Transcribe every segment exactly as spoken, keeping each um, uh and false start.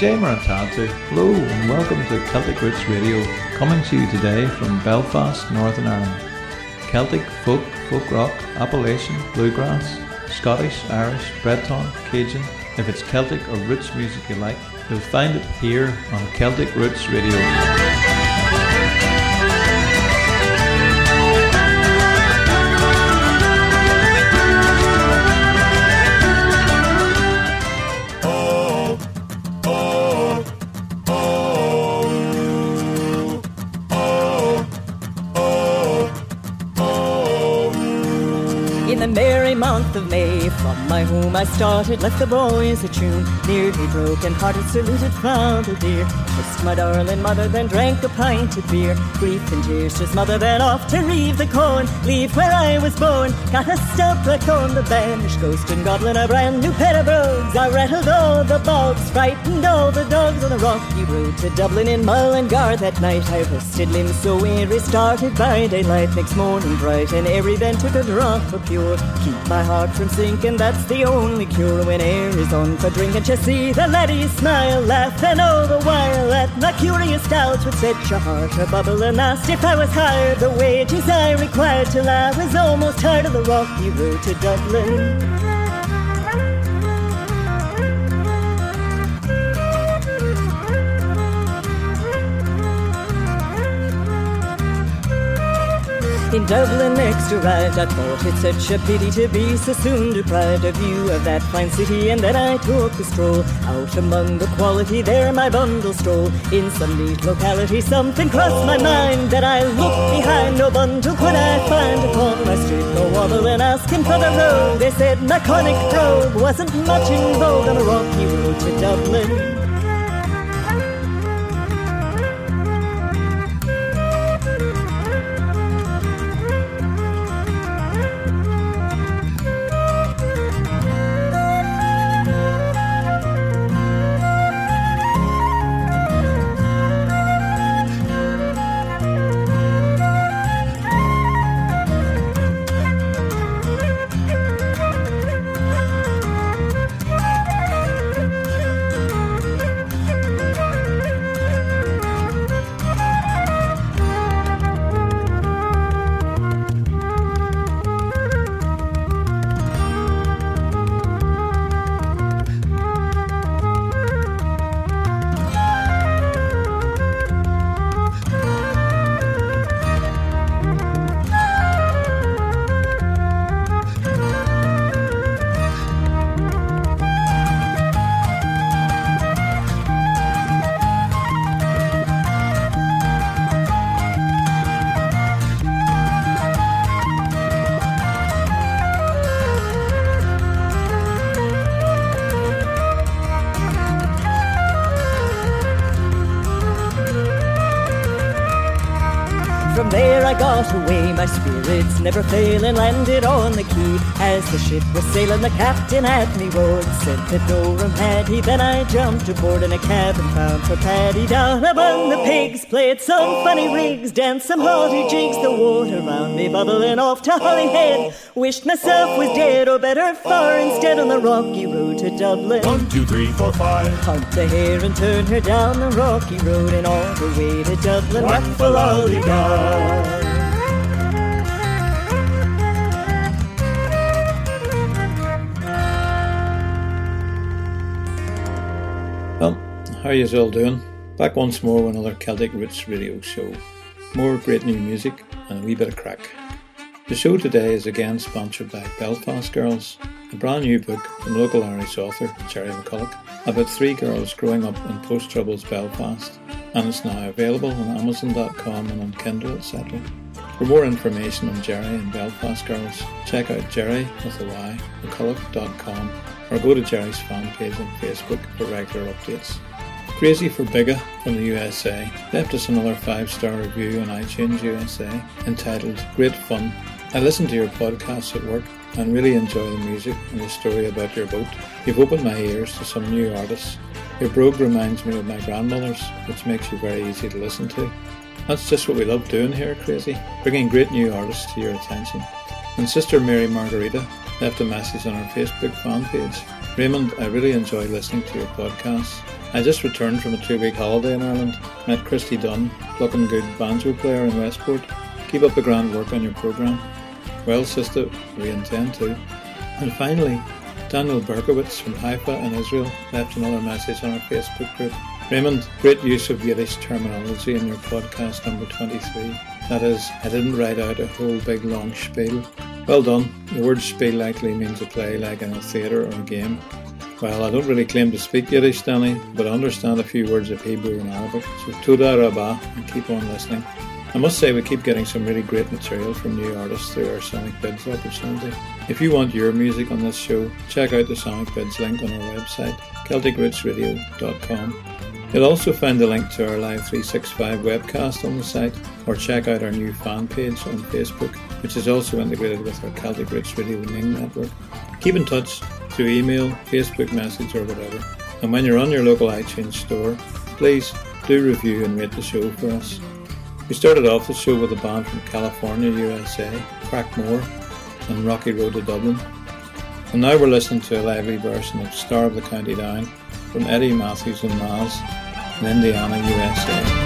J. Marantad too. Hello and welcome to Celtic Roots Radio, coming to you today from Belfast, Northern Ireland. Celtic, folk, folk rock, Appalachian, bluegrass, Scottish, Irish, Breton, Cajun. If it's Celtic or roots music you like, you'll find it here on Celtic Roots Radio. Month of May, from my home I started, left the boys a tune, nearly broken hearted, saluted father dear, kissed my darling mother, then drank a pint of beer, grief and tears, just mother then off to reave the corn, leave where I was born, got a stump like on the bench, ghost and goblin, a brand new pair of brogues, I rattled all the bogs, frightened all the dogs on the rocky road to Dublin in Mullingar that night, I rested limbs so weary, started by daylight, next morning bright, and every then took a drop of pure, keep my heart from sinking, that's the only cure when air is on for drinking. You see the laddies smile, laugh, and all the while at my curious doubts would set your heart a bubble and asked if I was hired the wages I required till I was almost tired of the rocky road to Dublin. In Dublin next arrived, I thought it such a pity to be so soon deprived of view of that fine city, and then I took a stroll out among the quality, there my bundle stole, in some neat locality something crossed my mind, that I looked behind, no bundle could I find, upon my street no wobble, and asking for the road, they said my conic brogue wasn't much in vogue on a rocky road to Dublin. Away, my spirits never failing, landed on the quay. As the ship was sailing, the captain at me roared, said that no room had he. Then I jumped aboard in a cab and found for Paddy down among oh, the pigs. Played some oh, funny rigs, danced some haughty jigs. The water round me bubbling off to Holyhead. Wished myself was dead, or better far instead, on the rocky road to Dublin. One, two, three, four, five. Hunt the hare and turn her down the rocky road, and all the way to Dublin. Whack for Lollygag. How yous all doing? Back once more with another Celtic Roots Radio show. More great new music and a wee bit of crack. The show today is again sponsored by Belfast Girls, a brand new book from local Irish author Jerry McCulloch about three girls growing up in post-Troubles Belfast, and it's now available on amazon dot com and on Kindle, et cetera. For more information on Jerry and Belfast Girls, check out Jerry with a Y, McCulloch dot com, or go to Jerry's fan page on Facebook for regular updates. Crazy for Bigga from the U S A left us another five-star review on iTunes U S A entitled Great Fun. I listen to your podcasts at work and really enjoy the music and the story about your boat. You've opened my ears to some new artists. Your brogue reminds me of my grandmother's, which makes you very easy to listen to. That's just what we love doing here, Crazy, bringing great new artists to your attention. And Sister Mary Margarita left a message on our Facebook fan page. Raymond, I really enjoy listening to your podcasts. I just returned from a two-week holiday in Ireland, met Christy Dunn, looking good banjo player in Westport. Keep up the grand work on your programme. Well, sister, we intend to. And finally, Daniel Berkowitz from Haifa in Israel left another message on our Facebook group. Raymond, great use of Yiddish terminology in your podcast number twenty-three. That is, I didn't write out a whole big long spiel. Well done. The word spiel likely means a play like in a theatre or a game. Well, I don't really claim to speak Yiddish, Danny, but I understand a few words of Hebrew and Arabic, so toda rabah, and keep on listening. I must say we keep getting some really great material from new artists through our Sonic Bids opportunity. If you want your music on this show, check out the Sonic Bids link on our website, Celtic Roots Radio dot com. You'll also find the link to our Live three sixty-five webcast on the site, or check out our new fan page on Facebook, which is also integrated with our Celtic Roots Radio Ning network. Keep in touch through email, Facebook message or whatever. And when you're on your local iTunes store, please do review and rate the show for us. We started off the show with a band from California, U S A, Craicmore, and Rocky Road to Dublin. And now we're listening to a lively version of Star of the County Down from Eddie Matthews and Maz in Indiana, U S A.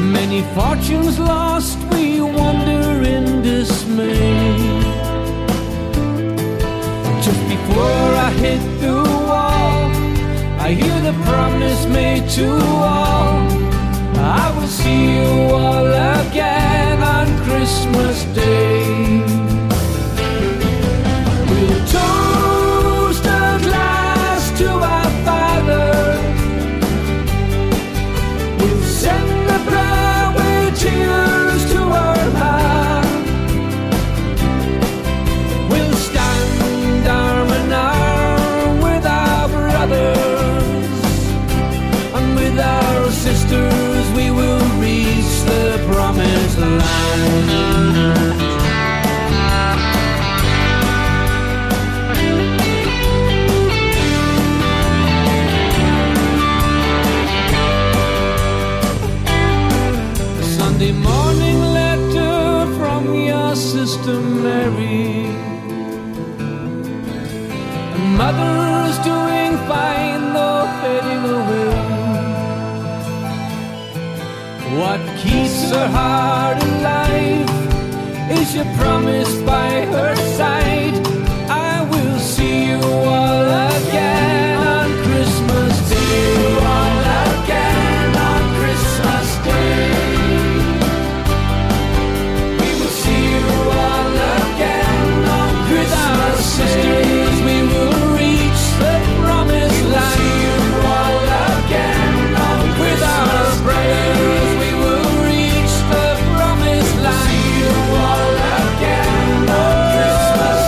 Many fortunes lost, we wander in dismay. Just before I hit the wall, I hear the promise made to all. I will see you all again on Christmas Day. We'll toast a glass to our Father. We will reach the promised land. A Sunday morning letter from your sister Mary. And mother is doing fine, though fading away. What keeps her heart alive is your promise by her side. I will see you all again on Christmas Day. See you all again on Christmas Day. We will see you all again on Christmas Day. With our sisters we will reach the promised land. We will see you all again on Christmas Day. With our brothers all again on Christmas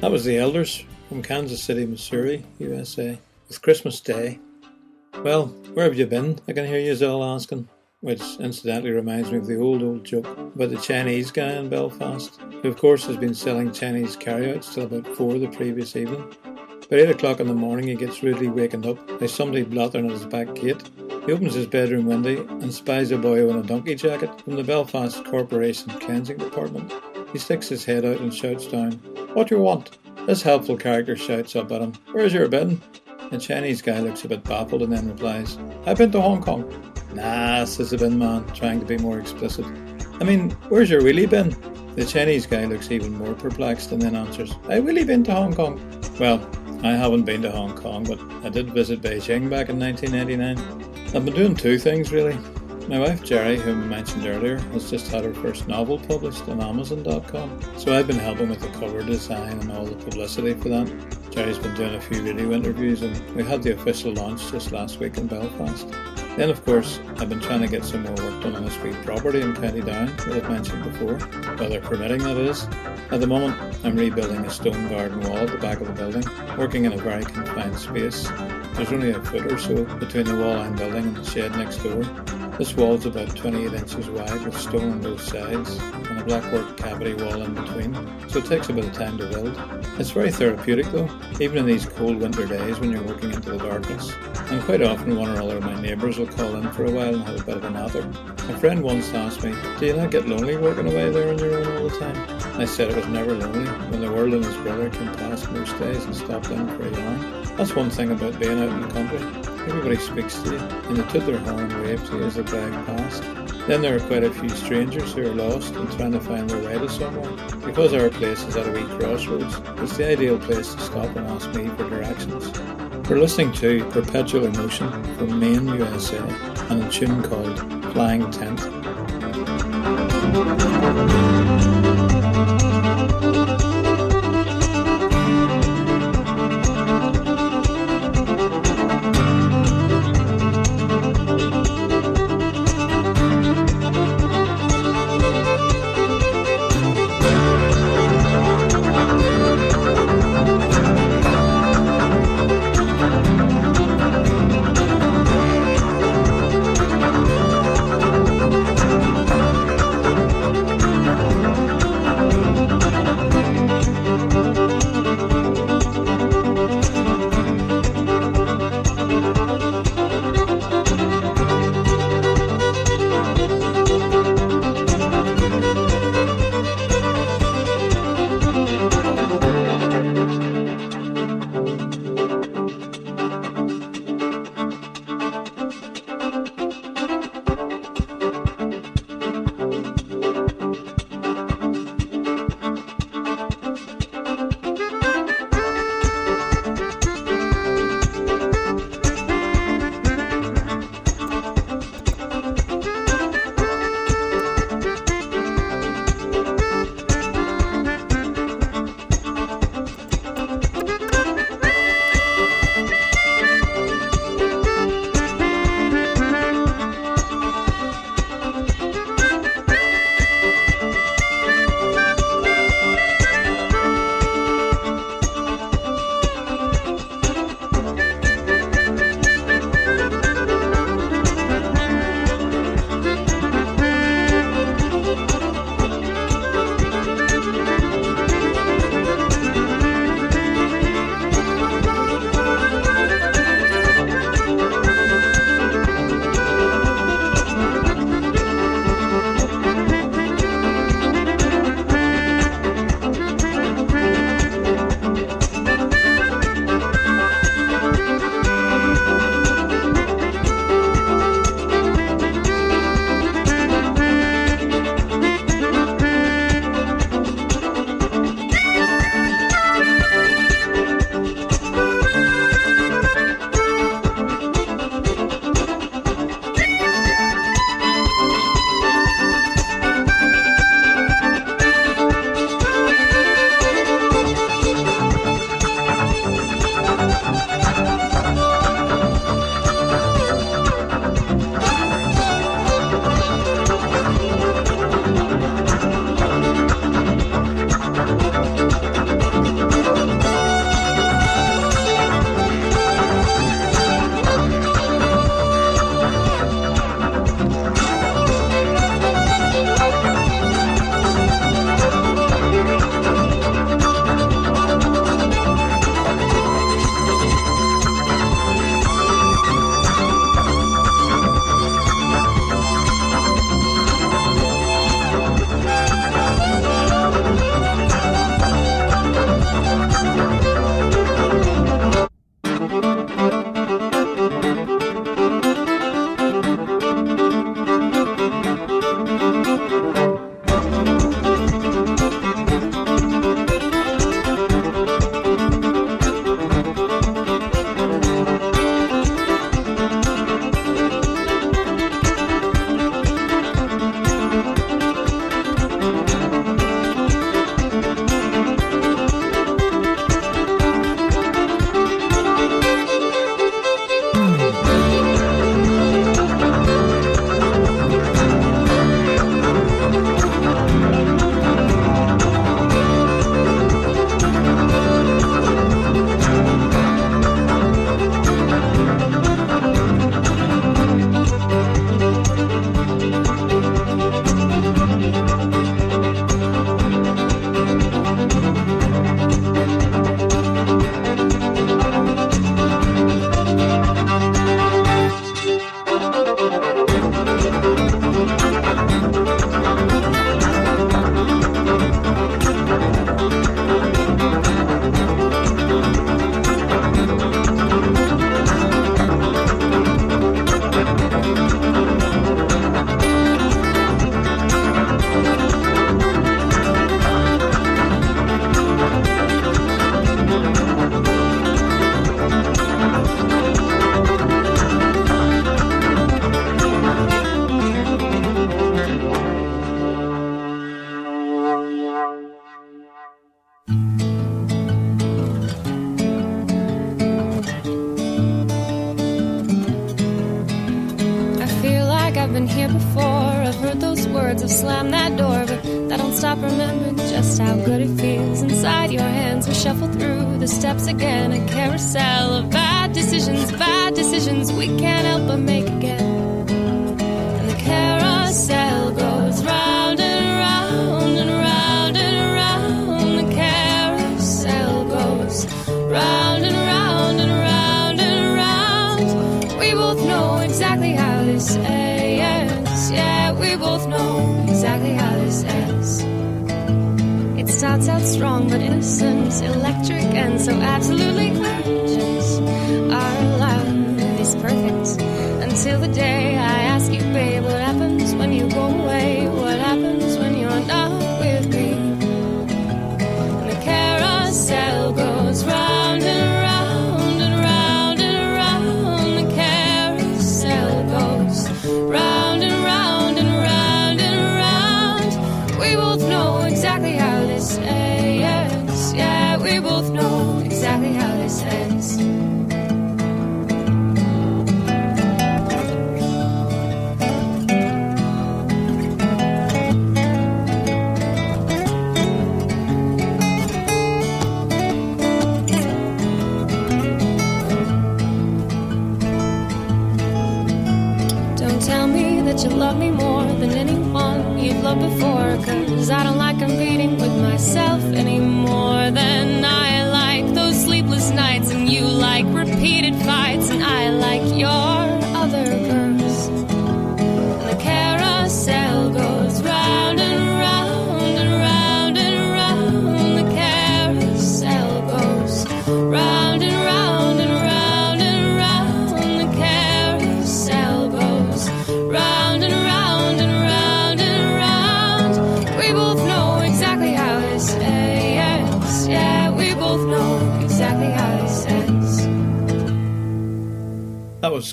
That was The Elders from Kansas City, Missouri, U S A, with Christmas Day. Well, where have you been? I can hear you all asking. Which incidentally reminds me of the old, old joke about the Chinese guy in Belfast, who of course has been selling Chinese carryouts till about four the previous evening. By eight o'clock in the morning he gets rudely wakened up by somebody blathering at his back gate. He opens his bedroom window and spies a boy in a donkey jacket from the Belfast Corporation Cleansing Department. He sticks his head out and shouts down, "What do you want?" This helpful character shouts up at him, "Where's your bin?" The Chinese guy looks a bit baffled and then replies, "I've been to Hong Kong." "Nah," says the bin man, trying to be more explicit. "I mean, where's your wheelie bin?" The Chinese guy looks even more perplexed and then answers, "I wheelie been to Hong Kong." Well, I haven't been to Hong Kong, but I did visit Beijing back in nineteen ninety-nine. I've been doing two things, really. My wife Jerry, whom I mentioned earlier, has just had her first novel published on Amazon dot com, so I've been helping with the cover design and all the publicity for that. Jerry's been doing a few radio interviews, and we had the official launch just last week in Belfast. Then, of course, I've been trying to get some more work done on this wee property in County Down that I've mentioned before, weather permitting that is. At the moment, I'm rebuilding a stone garden wall at the back of the building, working in a very confined space. There's only a foot or so between the wall I'm building and the shed next door. This wall is about twenty-eight inches wide with stone on both sides and a blackwork cavity wall in between, so it takes a bit of time to build. It's very therapeutic though, even in these cold winter days when you're working into the darkness. And quite often one or other of my neighbours will call in for a while and have a bit of a natter. A friend once asked me, "Do you not get lonely working away there on your own all the time?" I said it was never lonely when the world and his brother came past most days and stopped in for a yarn. That's one thing about being out in the country. Everybody speaks to you, and they toot their horn and wave to you as they drive past. Then there are quite a few strangers who are lost and trying to find their way to somewhere. Because our place is at a wee crossroads, it's the ideal place to stop and ask me for directions. We're listening to Perpetual e-Motion from Maine, U S A, and a tune called Flying Tent.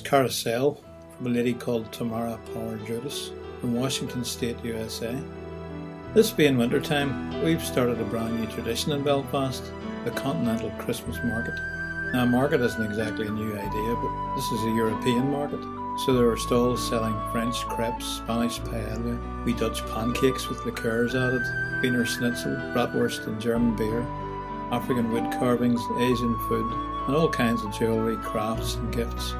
Carousel from a lady called Tamara Power-Drutis from Washington State, U S A. This being wintertime, we've started a brand new tradition in Belfast, the Continental Christmas Market. Now, market isn't exactly a new idea, but this is a European market, so there are stalls selling French crepes, Spanish paella, wee Dutch pancakes with liqueurs added, Wiener Schnitzel, bratwurst and German beer, African wood carvings, Asian food, and all kinds of jewellery, crafts and gifts.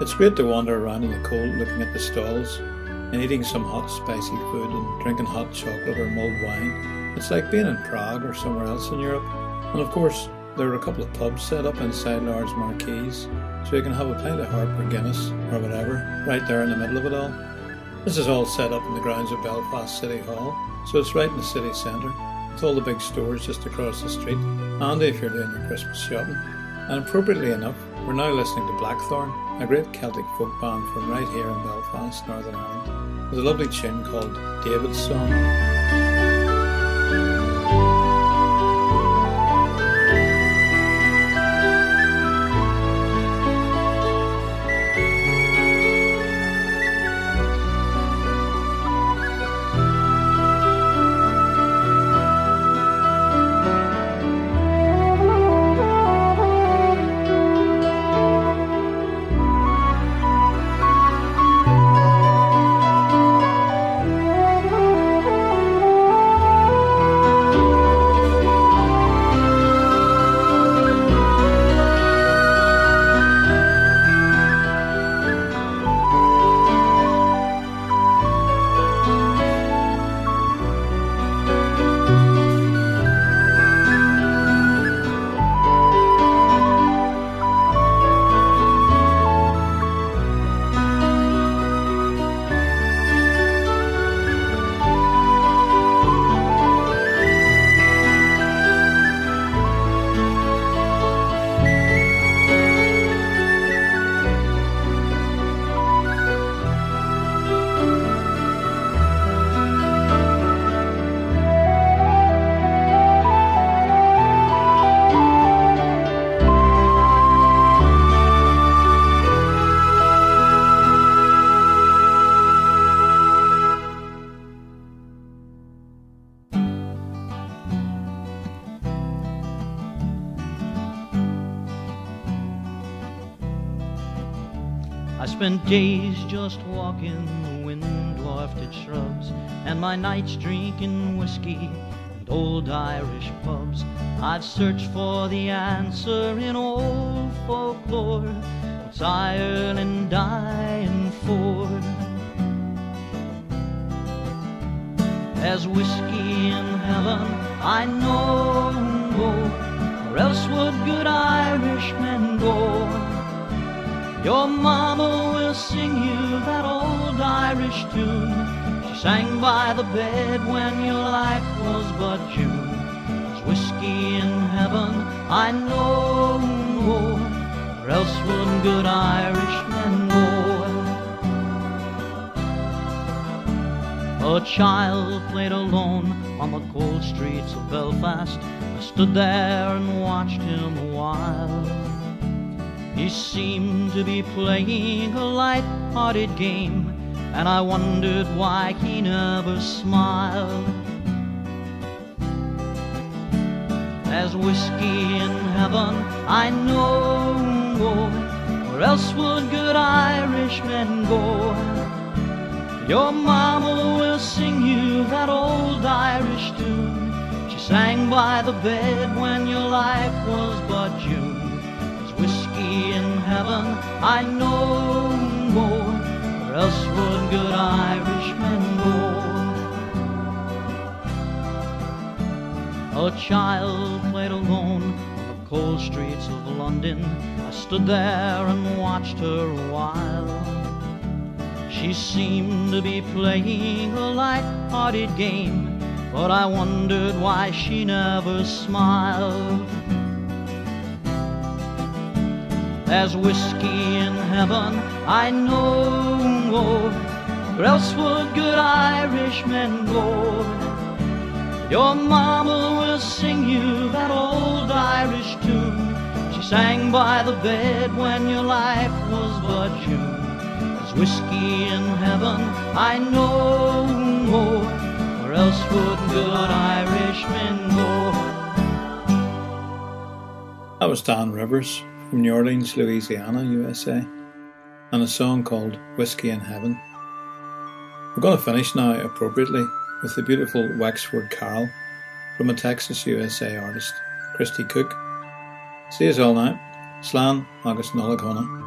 It's great to wander around in the cold looking at the stalls and eating some hot spicy food and drinking hot chocolate or mulled wine. It's like being in Prague or somewhere else in Europe. And of course, there are a couple of pubs set up inside large marquees, so you can have a pint of hard or Guinness or whatever right there in the middle of it all. This is all set up in the grounds of Belfast City Hall, so it's right in the city centre, with all the big stores just across the street, and if you're doing your Christmas shopping. And appropriately enough, we're now listening to Blackthorn, a great Celtic folk band from right here in Belfast, Northern Ireland, with a lovely tune called David's Song. spent days just walking the wind-wafted shrubs, and my nights drinking whiskey and old Irish pubs. I've searched for the answer in old folklore. What's Ireland dying for? There's whiskey in heaven, I know, oh, or else would good Irishmen go. Your mama will sing you that old Irish tune she sang by the bed when your life was but June. There's whiskey in heaven, I know, oh, or else would good Irishmen go. A child played alone on the cold streets of Belfast. I stood there and watched him a while. He seemed to be playing a light-hearted game, and I wondered why he never smiled. There's whiskey in heaven, I know, or else would good Irishmen go. Your mama will sing you that old Irish tune she sang by the bed when your life was but June. There's whiskey in heaven, I know, or else would good Irishmen go. A child played alone on the cold streets of London. I stood there and watched her a while. She seemed to be playing a light-hearted game, but I wondered why she never smiled. There's whiskey in heaven, I know, or else would good Irishmen go. Your mama will sing you that old Irish tune she sang by the bed when your life was but June. Whiskey in heaven, I know, or else would good Irishmen go. That was Dan Rivers from New Orleans, Louisiana, U S A, and a song called Whiskey in Heaven. We're going to finish now, appropriately, with the beautiful Wexford Carol from a Texas, U S A artist, Christy Cook. See us all now. Slán agus nollag honna.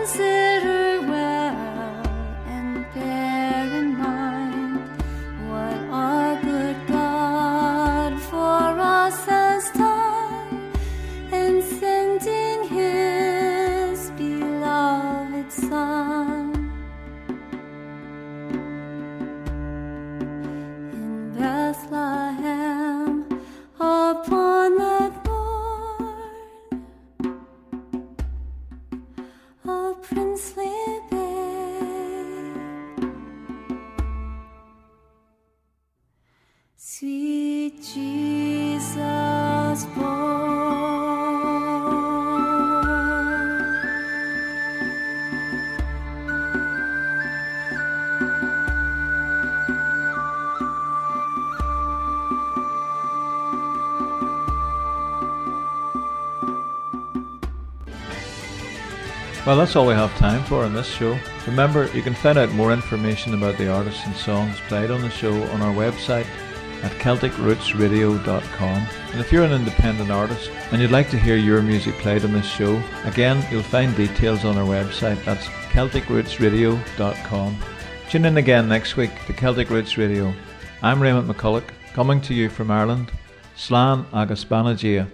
Consider well and bear in mind what our good God for us has done, and sending his beloved Son. In Bethlehem upon the sweet Jesus born. Well, that's all we have time for in this show. Remember, you can find out more information about the artists and songs played on the show on our website at Celtic Roots Radio dot com. And if you're an independent artist and you'd like to hear your music played on this show, again, you'll find details on our website. That's Celtic Roots Radio dot com. Tune in again next week to Celtic Roots Radio. I'm Raymond McCulloch, coming to you from Ireland. Slán agus Bana Dia.